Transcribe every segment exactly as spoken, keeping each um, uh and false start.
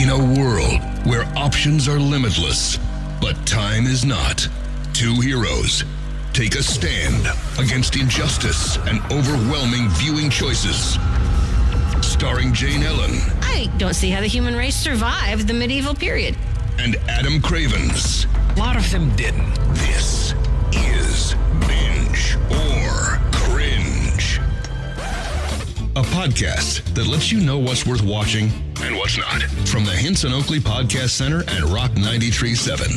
In a world where options are limitless, but time is not, two heroes take a stand against injustice and overwhelming viewing choices. Starring Jane Ellen. I don't see how the human race survived the medieval period. And Adam Cravens. A lot of them didn't. This is Binge or Cringe. A podcast that lets you know what's worth watching and what's not. From the Hinson Oakley Podcast Center and Rock ninety-three point seven.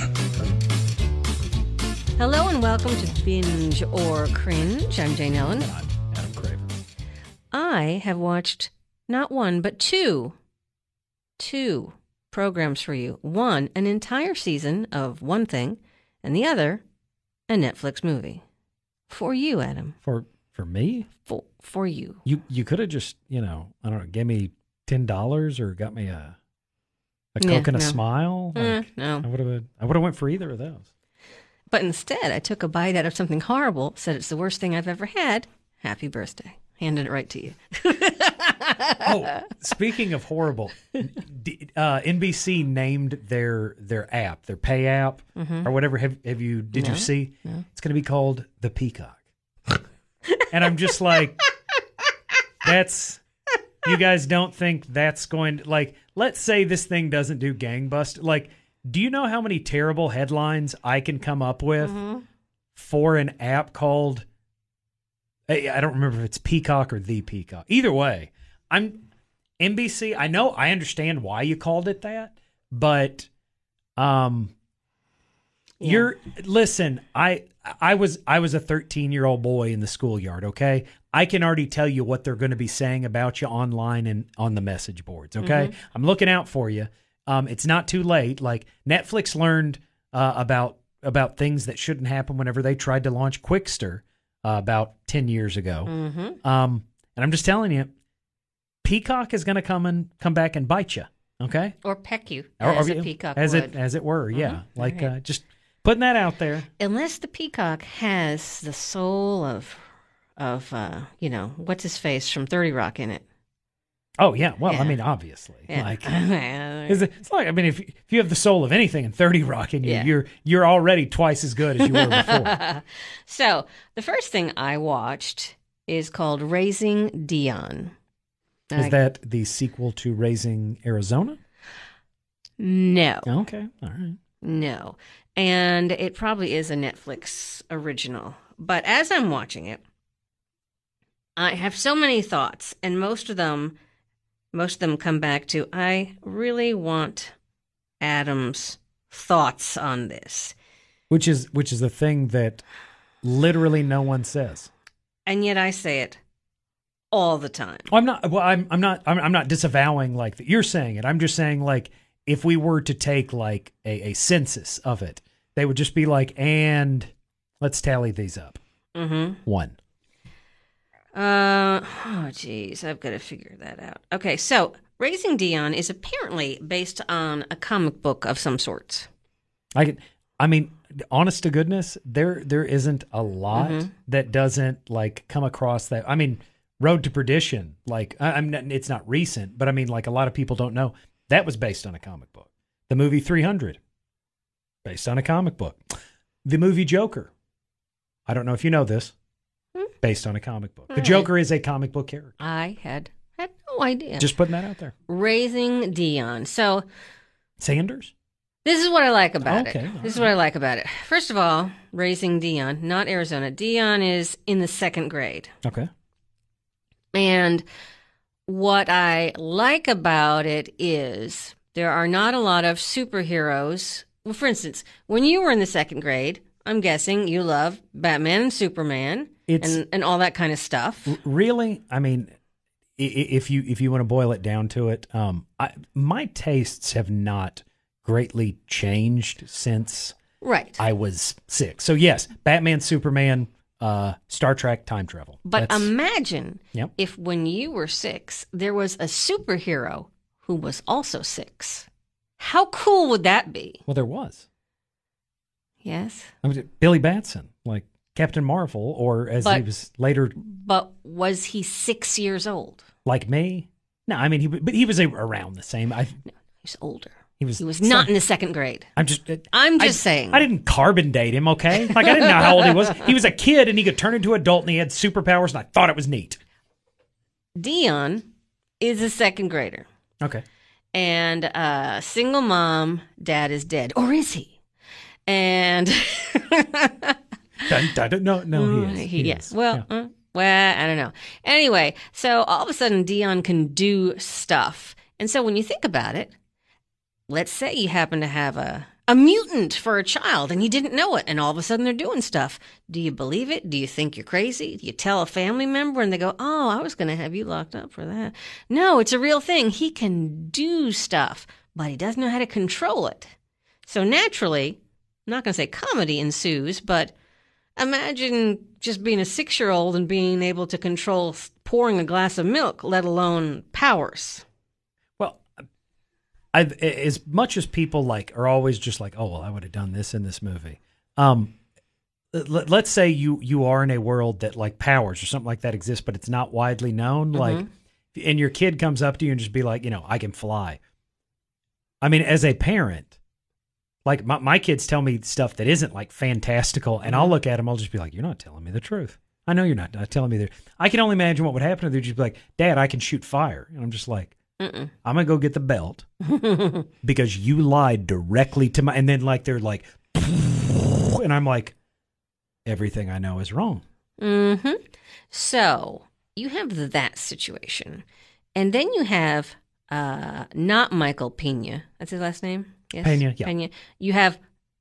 Hello and welcome to Binge or Cringe. I'm Jane Ellen. And I'm Adam Cravens. I have watched not one, but two, two programs for you. One, an entire season of one thing, and the other, a Netflix movie. For you, Adam. For for me? For for you. You you could have just, you know, I don't know, gave me ten dollars or got me a, a Coke yeah, and a no. smile. Like, eh, no. I would have I would have went for either of those. But instead, I took a bite out of something horrible, said it's the worst thing I've ever had. Happy birthday. Handed it right to you. Oh, speaking of horrible, uh, N B C named their their app, their pay app, mm-hmm. or whatever. Have, have you? Did no, you see? No. It's going to be called the Peacock. And I'm just like, that's... You guys don't think that's going to... Like, let's say this thing doesn't do gangbust. Like... Do you know how many terrible headlines I can come up with mm-hmm. for an app called, I don't remember if it's Peacock or The Peacock. Either way, I'm N B C. I know I understand why you called it that, but um, yeah. you're listen. I I was I was a thirteen year old boy in the schoolyard. Okay, I can already tell you what they're going to be saying about you online and on the message boards. Okay, mm-hmm. I'm looking out for you. Um, it's not too late. Like Netflix learned uh, about about things that shouldn't happen whenever they tried to launch Quickster uh, about ten years ago. Mm-hmm. Um, and I'm just telling you, Peacock is going to come and come back and bite you. Okay, or peck you or, as or, a peacock as would. it as it were. Mm-hmm. Yeah, like right. uh, just putting that out there. Unless the peacock has the soul of of uh, you know what's his face from thirty rock in it. Oh, yeah. Well, yeah. I mean, obviously. Yeah. Like, it's like, I mean, if if you have the soul of anything in thirty rock in you, yeah. you're, you're already twice as good as you were before. So the first thing I watched is called Raising Dion. Is I, that the sequel to Raising Arizona? No. Okay. All right. No. And it probably is a Netflix original. But as I'm watching it, I have so many thoughts, and most of them... Most of them come back to, I really want Adam's thoughts on this. Which is which is the thing that literally no one says. And yet I say it all the time. Well, I'm not well, I'm I'm not I'm, I'm not disavowing like that you're saying it. I'm just saying like if we were to take like a, a census of it, they would just be like, and let's tally these up. Mm-hmm. One. Uh, oh, geez, I've got to figure that out. Okay, so Raising Dion is apparently based on a comic book of some sorts. I can, I mean, honest to goodness, there there isn't a lot mm-hmm. that doesn't, like, come across that. I mean, Road to Perdition, like, I, I'm not, it's not recent, but I mean, like, a lot of people don't know. That was based on a comic book. The movie three hundred, based on a comic book. The movie Joker. I don't know if you know this. Based on a comic book. All the Joker right. is a comic book character. I had had no idea. Just putting that out there. Raising Dion. So Sanders? This is what I like about okay, it. This right. is what I like about it. First of all, Raising Dion, not Arizona. Dion is in the second grade. Okay. And what I like about it is there are not a lot of superheroes. Well, for instance, when you were in the second grade, I'm guessing you love Batman and Superman. It's, and and all that kind of stuff. Really, I mean, if you if you want to boil it down to it, um, I, my tastes have not greatly changed since right. I was six. So yes, Batman, Superman, uh, Star Trek, time travel. But That's, imagine yep. if when you were six, there was a superhero who was also six. How cool would that be? Well, there was. Yes. I mean, Billy Batson, like. Captain Marvel, or as but, he was later... But was he six years old? Like me? No, I mean, he. but he was a, around the same. I, no, He's older. He was, he was not in the second grade. I'm just I'm just I, saying. I didn't carbon date him, okay? Like, I didn't know how old he was. He was a kid, and he could turn into an adult, and he had superpowers, and I thought it was neat. Dion is a second grader. Okay. And uh, single mom, dad is dead. Or is he? And... dun, dun, dun, no, no, he is. He, he yes. is. Well, yeah. uh, well, I don't know. Anyway, so all of a sudden, Dion can do stuff. And so when you think about it, let's say you happen to have a, a mutant for a child and you didn't know it, and all of a sudden they're doing stuff. Do you believe it? Do you think you're crazy? Do you tell a family member and they go, oh, I was going to have you locked up for that? No, it's a real thing. He can do stuff, but he doesn't know how to control it. So naturally, I'm not going to say comedy ensues, but imagine just being a six-year-old and being able to control pouring a glass of milk, let alone powers. I've, as much as people like are always just like, oh, well, I would have done this in this movie. Um, let, let's say you you are in a world that like powers or something like that exists, but it's not widely known. Mm-hmm. Like, and your kid comes up to you and just be like, you know, I can fly. I mean, as a parent, like my, my kids tell me stuff that isn't like fantastical, and mm-hmm. I'll look at them, I'll just be like, you're not telling me the truth. I know you're not, not telling me the truth. I can only imagine what would happen if they'd just be like, Dad, I can shoot fire. And I'm just like, Mm-mm. I'm going to go get the belt because you lied directly to my, and then like, they're like, and I'm like, everything I know is wrong. Mm-hmm. So you have that situation. And then you have, uh, not Michael Peña. That's his last name. Yes. Peña. Yeah. Peña. You have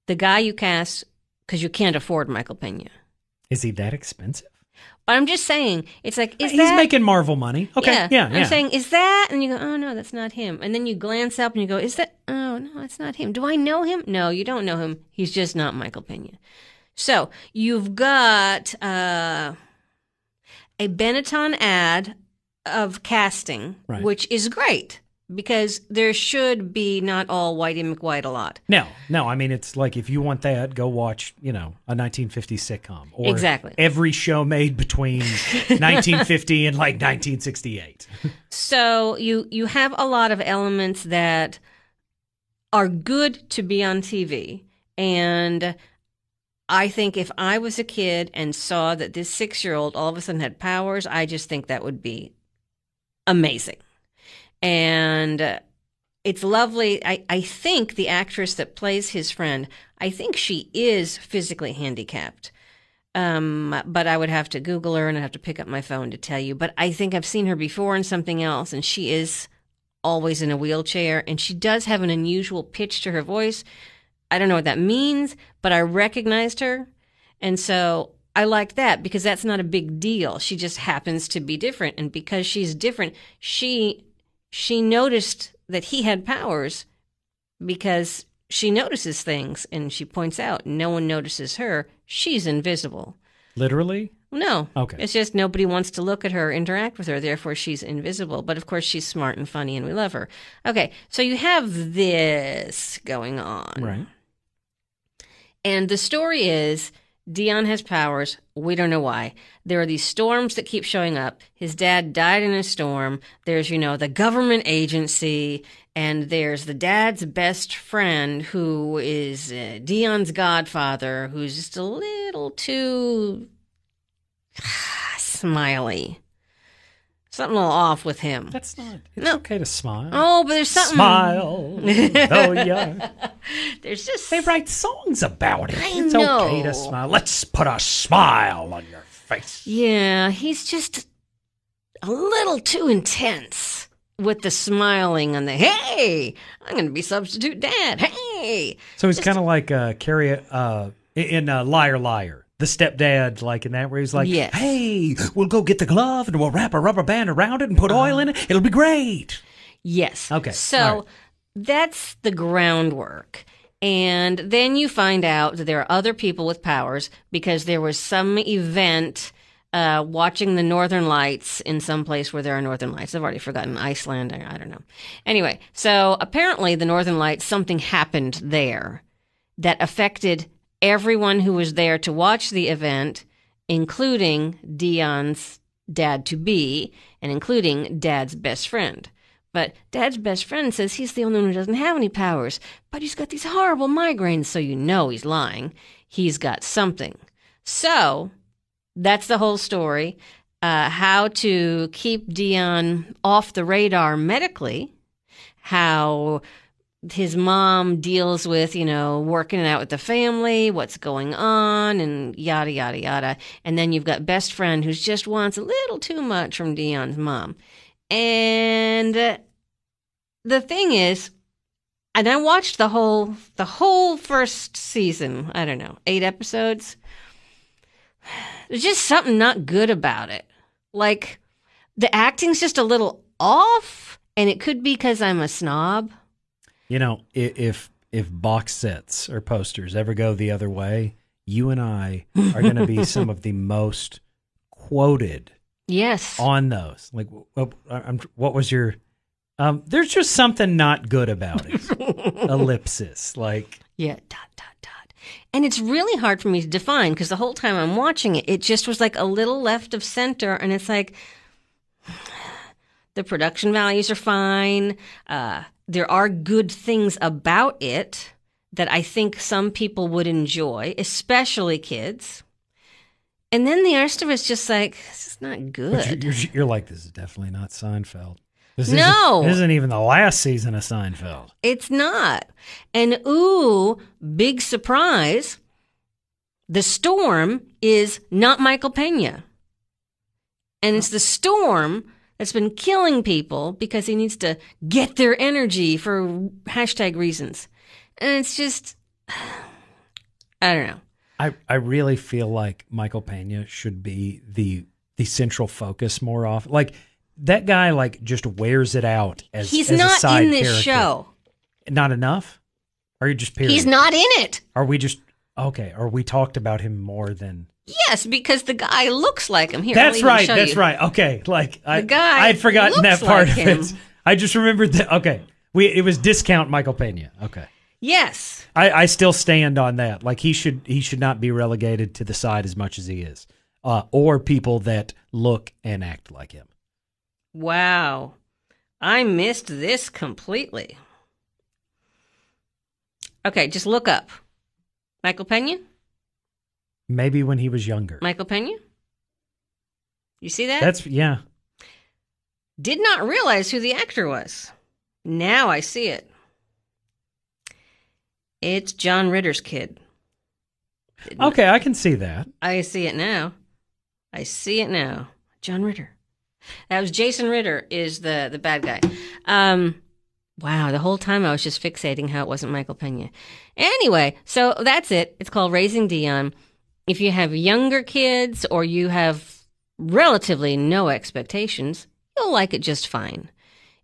the guy you cast because you can't afford Michael Peña. Is he that expensive? But I'm just saying, it's like, is He's that... He's making Marvel money. Okay, yeah. yeah I'm yeah. saying, is that... And you go, oh, no, that's not him. And then you glance up and you go, is that... Oh, no, that's not him. Do I know him? No, you don't know him. He's just not Michael Peña. So, you've got uh, a Benetton ad of casting, right. which is great. Because there should be not all Whitey McWhite a lot. No, no. I mean, it's like if you want that, go watch, you know, a nineteen fifties sitcom. Or exactly. every show made between nineteen fifty and like nineteen sixty-eight. So you, you have a lot of elements that are good to be on T V. And I think if I was a kid and saw that this six-year-old all of a sudden had powers, I just think that would be amazing. And it's lovely. I, I think the actress that plays his friend, I think she is physically handicapped. Um, but I would have to Google her and I'd have to pick up my phone to tell you. But I think I've seen her before in something else, and she is always in a wheelchair. And she does have an unusual pitch to her voice. I don't know what that means, but I recognized her. And so I like that because that's not a big deal. She just happens to be different. And because she's different, she... She noticed that he had powers because she notices things, and she points out no one notices her. She's invisible. Literally? No. Okay. It's just nobody wants to look at her, interact with her, therefore she's invisible. But, of course, she's smart and funny, and we love her. Okay, so you have this going on. Right. And the story is... Dion has powers. We don't know why. There are these storms that keep showing up. His dad died in a storm. There's, you know, the government agency, and there's the dad's best friend who is uh, Dion's godfather, who's just a little too smiley. Something a little off with him. That's not... It's no. okay to smile. Oh, but there's something... Smile, though young. There's just... They write songs about it. I it's know. okay to smile. Let's put a smile on your face. Yeah, he's just a little too intense with the smiling and the, hey, I'm going to be substitute dad. Hey. So he's kind of like uh, Carrie uh, in uh, Liar Liar. The stepdad, like in that, where he's like, yes. hey, we'll go get the glove and we'll wrap a rubber band around it and put oil in it. It'll be great. Yes. Okay. So right. that's the groundwork. And then you find out that there are other people with powers because there was some event uh, watching the Northern Lights in some place where there are Northern Lights. I've already forgotten. Iceland. I don't know. Anyway, so apparently the Northern Lights, something happened there that affected everyone who was there to watch the event, including Dion's dad-to-be and including dad's best friend. But Dad's best friend says he's the only one who doesn't have any powers, but he's got these horrible migraines, so you know he's lying. He's got something. So that's the whole story. Uh, how to keep Dion off the radar medically, how his mom deals with, you know, working it out with the family, what's going on, and yada, yada, yada. And then you've got best friend who just wants a little too much from Dion's mom. And the thing is, and I watched the whole the whole first season, I don't know, eight episodes. There's just something not good about it. Like, the acting's just a little off, and it could be because I'm a snob. You know, if if box sets or posters ever go the other way, you and I are going to be some of the most quoted. Yes. On those. Like, what, what was your... Um, there's just something not good about it. Ellipsis. Like... Yeah, dot, dot, dot. And it's really hard for me to define, because the whole time I'm watching it, it just was like a little left of center, and it's like... The production values are fine. Uh, there are good things about it that I think some people would enjoy, especially kids. And then the rest of it's just like, this is not good. You're, you're, you're like, this is definitely not Seinfeld. This no. Isn't, this isn't even the last season of Seinfeld. It's not. And ooh, big surprise, the Storm is not Michael Peña. And it's the Storm... It's been killing people because he needs to get their energy for hashtag reasons. And it's just, I don't know. I, I really feel like Michael Peña should be the the central focus more often. Like, that guy, like, just wears it out as, He's as a side character. He's not in this show. Not enough? Or are you just period? He's not in it. Are we just, okay, are we talked about him more than... Yes, because the guy looks like him. Here, that's right. That's you. right. Okay, like I, the guy I'd forgotten that part like of him. it. I just remembered that. Okay, we it was discount Michael Peña. Okay. Yes. I, I still stand on that. Like he should he should not be relegated to the side as much as he is, uh, or people that look and act like him. Wow, I missed this completely. Okay, just look up Michael Peña. Maybe when he was younger. Michael Peña? You see that? That's, yeah. Did not realize who the actor was. Now I see it. It's John Ritter's kid. Didn't okay, I can see that. I see it now. I see it now. John Ritter. That was Jason Ritter is the, the bad guy. Um... Wow, the whole time I was just fixating how it wasn't Michael Peña. Anyway, so that's it. It's called Raising Dion. If you have younger kids or you have relatively no expectations, you'll like it just fine.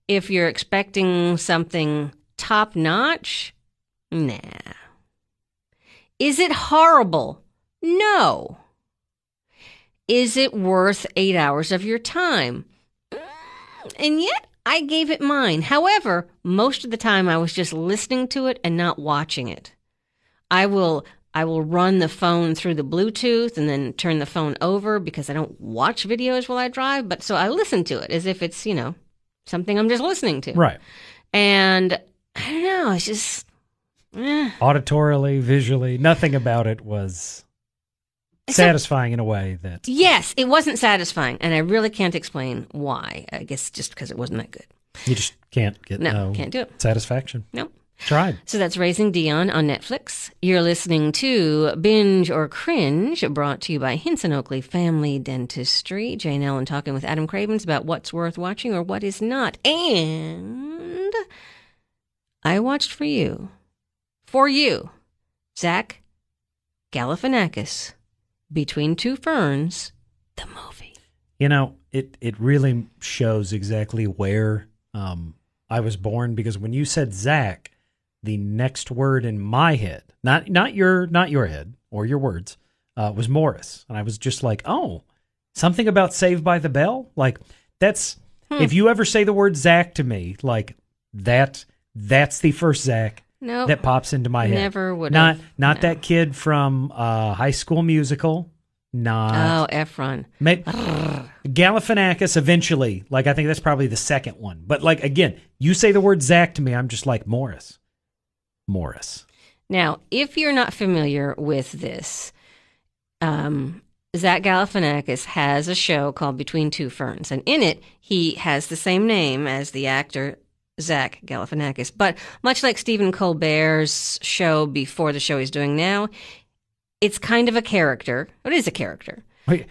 If you're expecting something top-notch, nah. Is it horrible? No. Is it worth eight hours of your time? And yet, I gave it mine. However, most of the time I was just listening to it and not watching it. I will I will run the phone through the Bluetooth and then turn the phone over because I don't watch videos while I drive. But so I listen to it as if it's, you know, something I'm just listening to. Right. And I don't know. It's just... Eh. Auditorily, visually, nothing about it was satisfying in a way that... Yes, it wasn't satisfying, and I really can't explain why. I guess just because it wasn't that good. You just can't get no, no can't do it. Satisfaction. Nope. Tried. So that's Raising Dion on Netflix. You're listening to Binge or Cringe, brought to you by Hinson Oakley Family Dentistry. Jane Ellen talking with Adam Cravens about what's worth watching or what is not. And I watched for you, for you, Zach Galifianakis. Between Two Ferns, the movie. You know, it, it really shows exactly where um, I was born, because when you said Zach, the next word in my head, not not your not your head or your words, uh, was Morris. And I was just like, oh, something about Saved by the Bell? Like, that's, hmm. if you ever say the word Zach to me, like, that that's the first Zach. Nope. That pops into my head. Never would have. Not, not no. that kid from uh, High School Musical Not. Oh, Efron. Ma- Galifianakis eventually. Like, I think that's probably the second one. But, like, again, you say the word Zach to me, I'm just like, Morris. Morris. Now, if you're not familiar with this, um, Zach Galifianakis has a show called Between Two Ferns. And in it, he has the same name as the actor Zach Galifianakis. But much like Stephen Colbert's show before the show he's doing now, it's kind of a character. It is a character.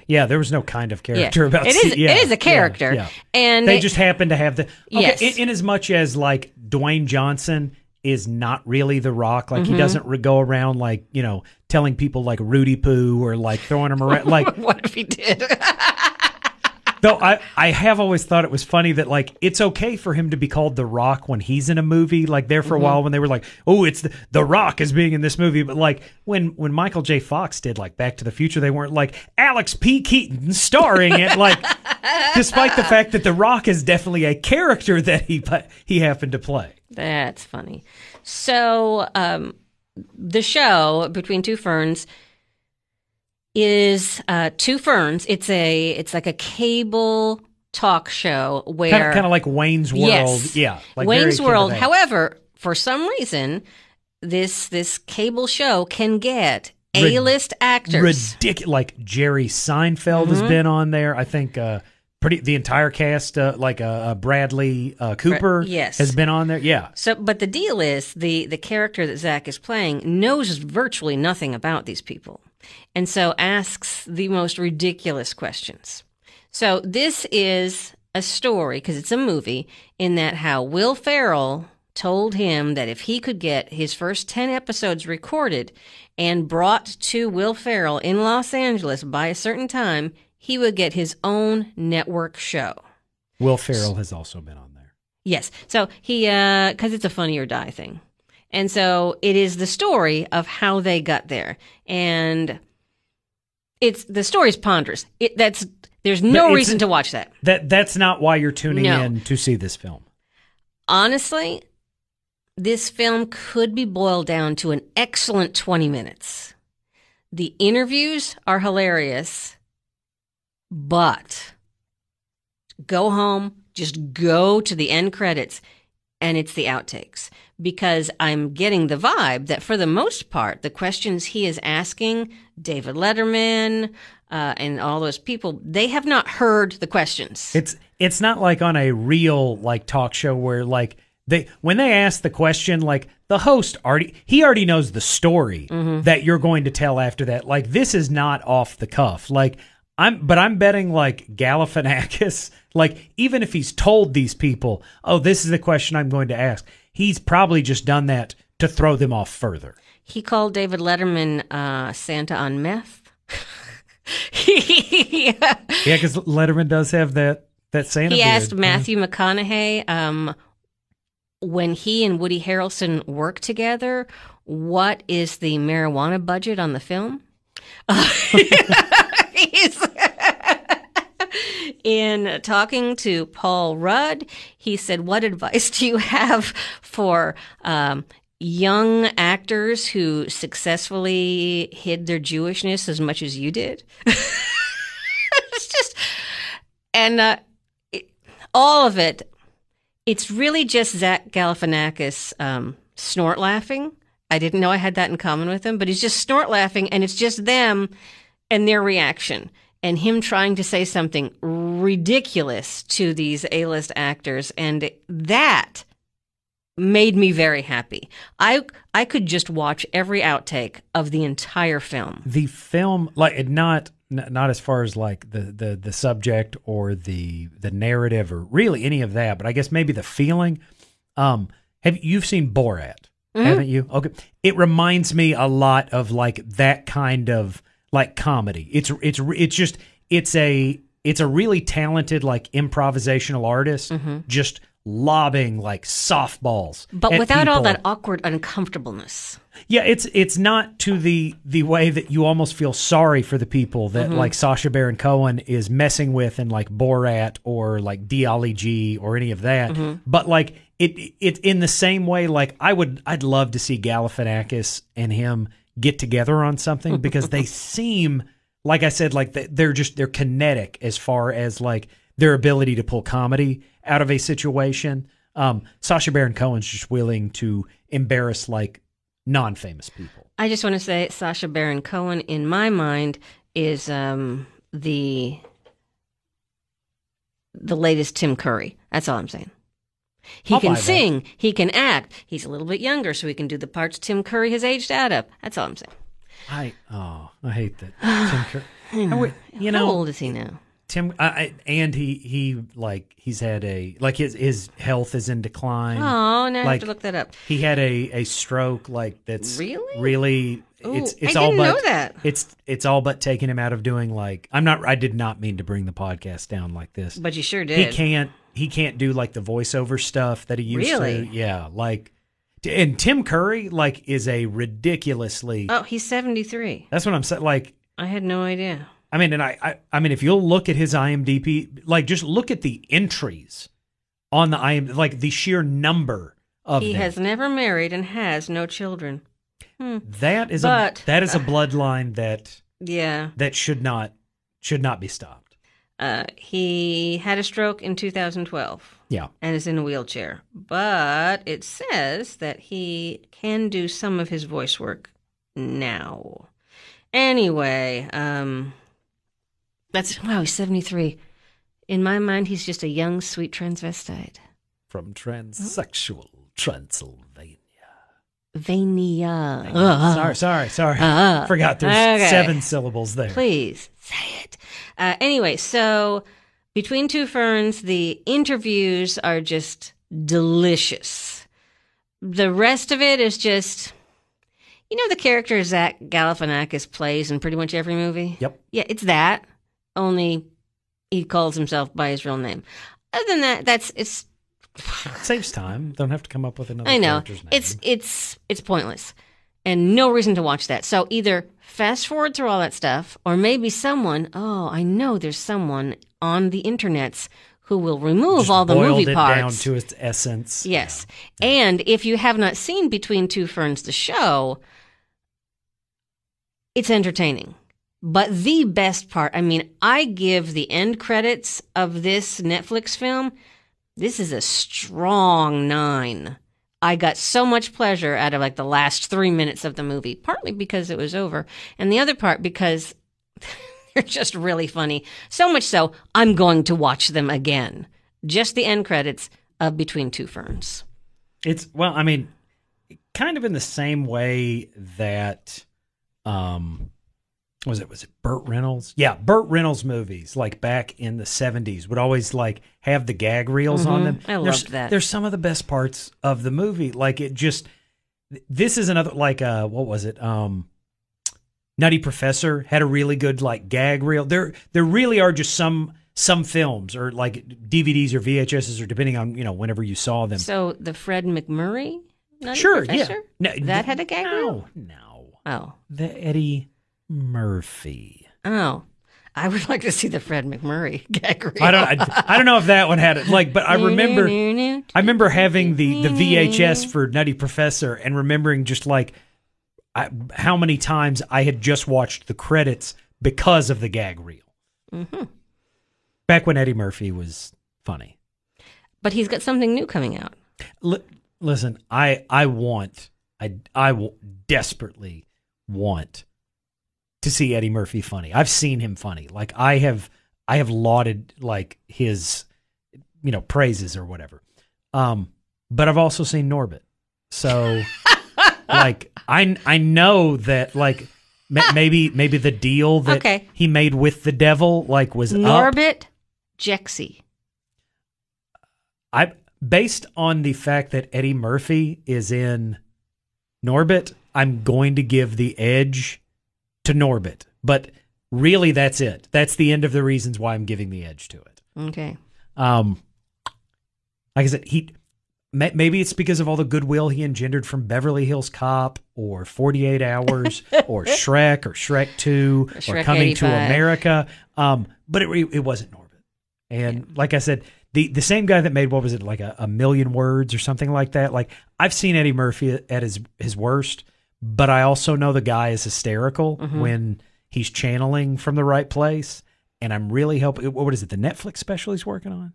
Yeah, there was no kind of character yeah. about it. Is, yeah, it is a character. Yeah, yeah. And they it, just happen to have the... Okay, yes. In, in as much as, like, Dwayne Johnson is not really The Rock. Like, mm-hmm. he doesn't go around, like, you know, telling people, like, Rudy Poo or, like, throwing him around. Like, what if he did? Though I, I have always thought it was funny that, like, it's okay for him to be called The Rock when he's in a movie. Like, there for a mm-hmm. while when they were like, oh, it's the, the Rock is being in this movie. But, like, when, when Michael J. Fox did, like, Back to the Future, they weren't like, Alex P. Keaton starring it. Like, despite the fact that The Rock is definitely a character that he he happened to play. That's funny. So um, the show, Between Two Ferns, is uh, Two Ferns. It's a it's like a cable talk show where kind of, kind of like Wayne's World, yes, yeah, like Wayne's World. However, for some reason, this this cable show can get A-list Rid- actors, ridiculous. Like Jerry Seinfeld mm-hmm. has been on there. I think uh, pretty the entire cast, uh, like uh, uh, Bradley uh, Cooper, Br- yes. has been on there. Yeah. So, but the deal is the the character that Zach is playing knows virtually nothing about these people. And so asks the most ridiculous questions. So this is a story, because it's a movie, in that how Will Ferrell told him that if he could get his first ten episodes recorded and brought to Will Ferrell in Los Angeles by a certain time, he would get his own network show. Will Ferrell has also been on there. Yes. So he, because uh, it's a Funny or Die thing. And so it is the story of how they got there, and it's the story's ponderous. It, that's there's no reason to watch that. That that's not why you're tuning no. in to see this film. Honestly, this film could be boiled down to an excellent twenty minutes. The interviews are hilarious, but go home, just go to the end credits, and it's the outtakes. Because I'm getting the vibe that for the most part, the questions he is asking, David Letterman uh, and all those people, they have not heard the questions. It's it's not like on a real like talk show where like they when they ask the question, like the host already he already knows the story mm-hmm. that you're going to tell after that. Like this is not off the cuff. Like I'm but I'm betting like Galifianakis, like even if he's told these people, oh, this is the question I'm going to ask. He's probably just done that to throw them off further. He called David Letterman uh, Santa on meth. yeah, because yeah, Letterman does have that, that Santa He beard. Asked Matthew yeah. McConaughey um, when he and Woody Harrelson work together, what is the marijuana budget on the film? Uh, he's... In talking to Paul Rudd, he said, what advice do you have for um, young actors who successfully hid their Jewishness as much as you did? It's just, and uh, it, all of it, it's really just Zach Galifianakis um, snort laughing. I didn't know I had that in common with him, but he's just snort laughing, and it's just them and their reaction. And him trying to say something ridiculous to these A-list actors. And that made me very happy. I I could just watch every outtake of the entire film. The film, like not not as far as like the, the, the subject or the the narrative or really any of that, but I guess maybe the feeling. Um, have you've seen Borat, mm-hmm. haven't you? Okay. It reminds me a lot of like that kind of like comedy. It's it's it's just it's a it's a really talented like improvisational artist mm-hmm. just lobbing like softballs. But at without people. All that awkward uncomfortableness. Yeah, it's it's not to the the way that you almost feel sorry for the people that mm-hmm. like Sacha Baron Cohen is messing with in like Borat or like D'Ali or any of that. Mm-hmm. But like it it in the same way like I would I'd love to see Galifianakis and him get together on something because they seem like I said, like they're just, they're kinetic as far as like their ability to pull comedy out of a situation. Um, Sacha Baron Cohen's just willing to embarrass like non-famous people. I just want to say Sacha Baron Cohen, in my mind, is um, the the latest Tim Curry. That's all I'm saying. He I'll can sing. That. He can act. He's a little bit younger, so he can do the parts Tim Curry has aged out of. That's all I'm saying. I oh, I hate that. Tim Curry. How, you know, how old is he now? Tim, I, I, and he, he like he's had a like his his health is in decline. Oh, now like, I have to look that up. He had a, a stroke like that's really really. Ooh, it's it's I all didn't but know that. it's it's all but taking him out of doing like I'm not I did not mean to bring the podcast down like this, but you sure did. He can't he can't do like the voiceover stuff that he used really? to. Yeah, like. And Tim Curry, like, is a ridiculously... Oh, he's seventy-three. That's what I'm saying. Like, I had no idea. I mean, and I, I, I mean, if you'll look at his IMDb, like, just look at the entries on the IMDb, like, the sheer number of He them. has never married and has no children. Hmm. That is but, a that is a bloodline that yeah that should not should not be stopped. Uh, he had a stroke in two thousand twelve. Yeah. And is in a wheelchair. But it says that he can do some of his voice work now. Anyway, um, that's, wow, he's seventy-three. In my mind, he's just a young, sweet transvestite. From transsexual oh. Transylvania. Vania. Uh-huh. Sorry, sorry, sorry. Uh-huh. Forgot there's okay. seven syllables there. Please, say it. Uh, anyway, so Between Two Ferns, the interviews are just delicious. The rest of it is just, you know the character Zach Galifianakis plays in pretty much every movie? Yep. Yeah, it's that, only he calls himself by his real name. Other than that, that's it's... It saves time. Don't have to come up with another I know. character's name. It's, it's, it's pointless. And no reason to watch that. So either fast forward through all that stuff, or maybe someone, oh, I know there's someone on the internets who will remove Just all the boiled movie it parts. down to its essence. Yes. Yeah. And if you have not seen Between Two Ferns, the show, it's entertaining. But the best part, I mean, I give the end credits of this Netflix film, this is a strong nine. I got so much pleasure out of like the last three minutes of the movie, partly because it was over, and the other part because they're just really funny. So much so, I'm going to watch them again. Just the end credits of Between Two Ferns. It's, well, I mean, kind of in the same way that, um, was it, was it Burt Reynolds? Yeah, Burt Reynolds movies, like back in the seventies, would always like have the gag reels mm-hmm. on them. I loved that. There's some of the best parts of the movie. Like it just, this is another, like, uh, what was it? Um, Nutty Professor had a really good like gag reel. There, there really are just some, some films or like D V Ds or V H Ss or depending on, you know, whenever you saw them. So the Fred McMurray Nutty sure, Professor? Yeah. No, that had a gag no, reel? No, no. Oh. The Eddie... Murphy. Oh, I would like to see the Fred McMurray gag reel. I don't. I, I don't know if that one had it. Like, but I remember. I remember having the the V H S for Nutty Professor and remembering just like I, how many times I had just watched the credits because of the gag reel. Mm-hmm. Back when Eddie Murphy was funny. But he's got something new coming out. L- listen, I I want I I will desperately want. to see Eddie Murphy funny. I've seen him funny. Like I have, I have lauded like his, you know, praises or whatever. Um, but I've also seen Norbit. So like, I, I know that like ma- maybe, maybe the deal that okay. he made with the devil, like was Norbit Jexy. I, based on the fact that Eddie Murphy is in Norbit, I'm going to give the edge to Norbit, but really that's it. That's the end of the reasons why I'm giving the edge to it. Okay. Um, like I said, he maybe it's because of all the goodwill he engendered from Beverly Hills Cop or forty-eight hours or Shrek or Shrek two or, Shrek or Coming eighty-five. To America. Um, but it it wasn't Norbit. And yeah. like I said, the, the same guy that made, what was it, like a, a million words or something like that. Like I've seen Eddie Murphy at his, his worst. But I also know the guy is hysterical mm-hmm. when He's channeling from the right place. And I'm really hoping, what is it, the Netflix special he's working on?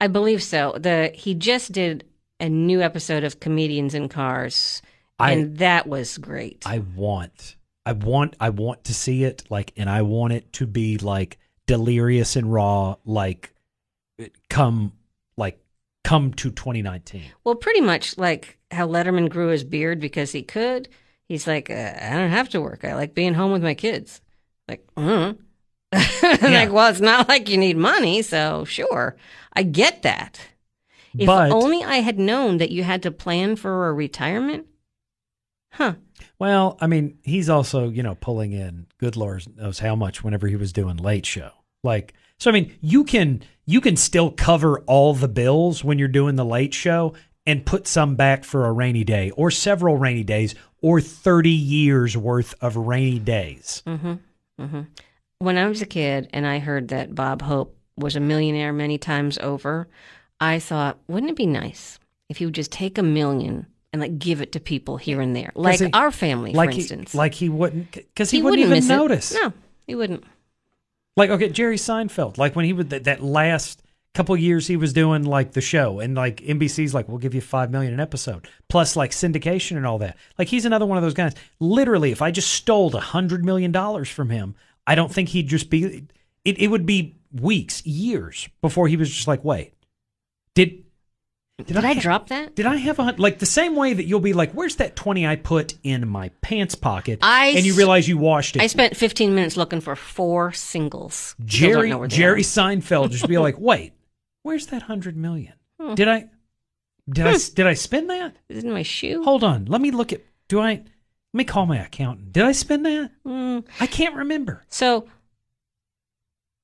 I believe so. The He just did a new episode of Comedians in Cars, I, and that was great. I want, I want, I want to see it, like, and I want it to be, like, delirious and raw, like, come, like, come to twenty nineteen. Well, pretty much like how Letterman grew his beard because he could. He's like, uh, I don't have to work. I like being home with my kids. Like, uh-huh. Yeah. Like, well, it's not like you need money, so sure, I get that. If but, only I had known that you had to plan for a retirement, huh? Well, I mean, he's also, you know, pulling in good Lord knows how much whenever he was doing Late Show. Like, so I mean, you can you can still cover all the bills when you're doing the Late Show and put some back for a rainy day, or several rainy days, or thirty years worth of rainy days. Mm-hmm. Mm-hmm. When I was a kid and I heard that Bob Hope was a millionaire many times over, I thought, wouldn't it be nice if he would just take a million and like give it to people here and there, like he, our family, like for he, instance. Like he wouldn't, because he, he wouldn't, wouldn't even notice. It. No, he wouldn't. Like, okay, Jerry Seinfeld, like when he would, that, that last couple years he was doing like the show, and like N B C's like, we'll give you five million an episode, plus like syndication and all that. Like, he's another one of those guys. Literally, if I just stole a hundred million dollars from him, I don't think he'd just be, it, it would be weeks, years before he was just like, wait, did did, did I, I drop that? Did I have a, like the same way that you'll be like, where's that twenty I put in my pants pocket? I and you realize you washed it. I spent fifteen minutes looking for four singles. Jerry, Jerry Seinfeld just be like, wait, where's that hundred million? Hmm. Did I, did hmm. I, did I spend that? Is it in my shoe? Hold on. Let me look at, do I... Let me call my accountant. Did I spend that? Mm. I can't remember. So,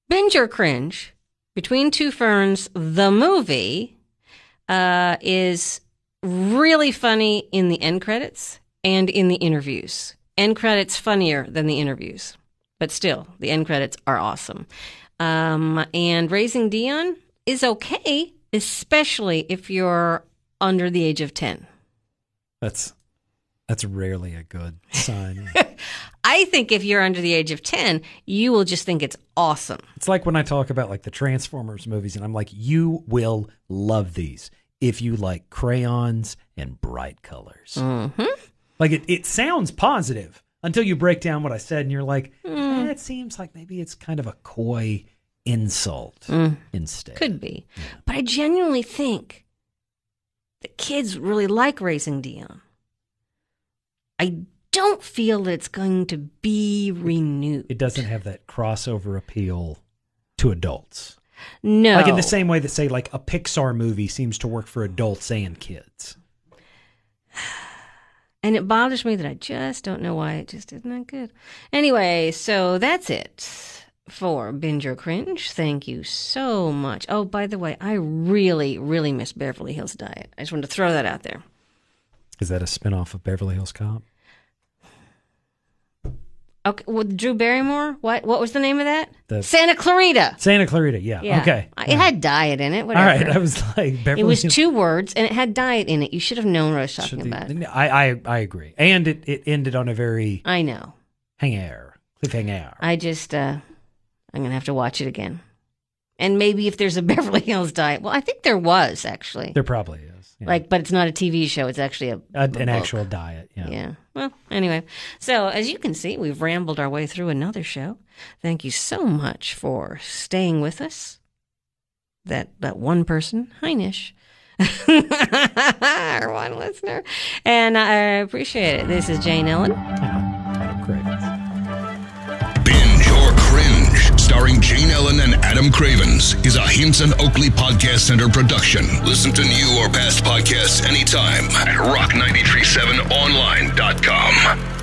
binge or cringe, Between Two Ferns, the movie, uh, is really funny in the end credits and in the interviews. End credits funnier than the interviews. But still, the end credits are awesome. Um, and Raising Dion is okay, especially if you're under the age of ten. That's... That's rarely a good sign. I think if you're under the age of ten, you will just think it's awesome. It's like when I talk about like the Transformers movies, and I'm like, you will love these if you like crayons and bright colors. Mm-hmm. Like it, it sounds positive until you break down what I said, and you're like, mm. eh, it seems like maybe it's kind of a coy insult mm. instead. Could be. Yeah. But I genuinely think the kids really like Raising Dion. I don't feel that it's going to be renewed. It doesn't have that crossover appeal to adults. No. Like in the same way that, say, like a Pixar movie seems to work for adults and kids. And it bothers me that I just don't know why it just isn't that good. Anyway, so that's it for Binge or Cringe. Thank you so much. Oh, by the way, I really, really miss Beverly Hills Diet. I just wanted to throw that out there. Is that a spinoff of Beverly Hills Cop? Okay, well, Drew Barrymore. What? What was the name of that? The, Santa Clarita. Santa Clarita. Yeah. yeah. Okay. It yeah. had diet in it. Whatever. All right. I was like, Beverly it was Hills. Two words, and it had diet in it. You should have known what I was talking should about. The, I, I I agree, and it, it ended on a very I know hanger cliffhanger. I just uh, I'm gonna have to watch it again, and maybe if there's a Beverly Hills Diet. Well, I think there was actually. There probably is. Yeah. Like, but it's not a T V show. It's actually a, a, a an actual diet. Yeah. yeah. Well, anyway. So as you can see, we've rambled our way through another show. Thank you so much for staying with us. That that one person, hi Nish, our one listener, and I appreciate it. This is Jane Ellen. Adam Cravens. Binge or Cringe, starring Jane Ellen and Adam Cravens, is a Hinson Oakley Podcast Center production. Listen to new or past podcasts anytime at rock ninety three seven online dot com.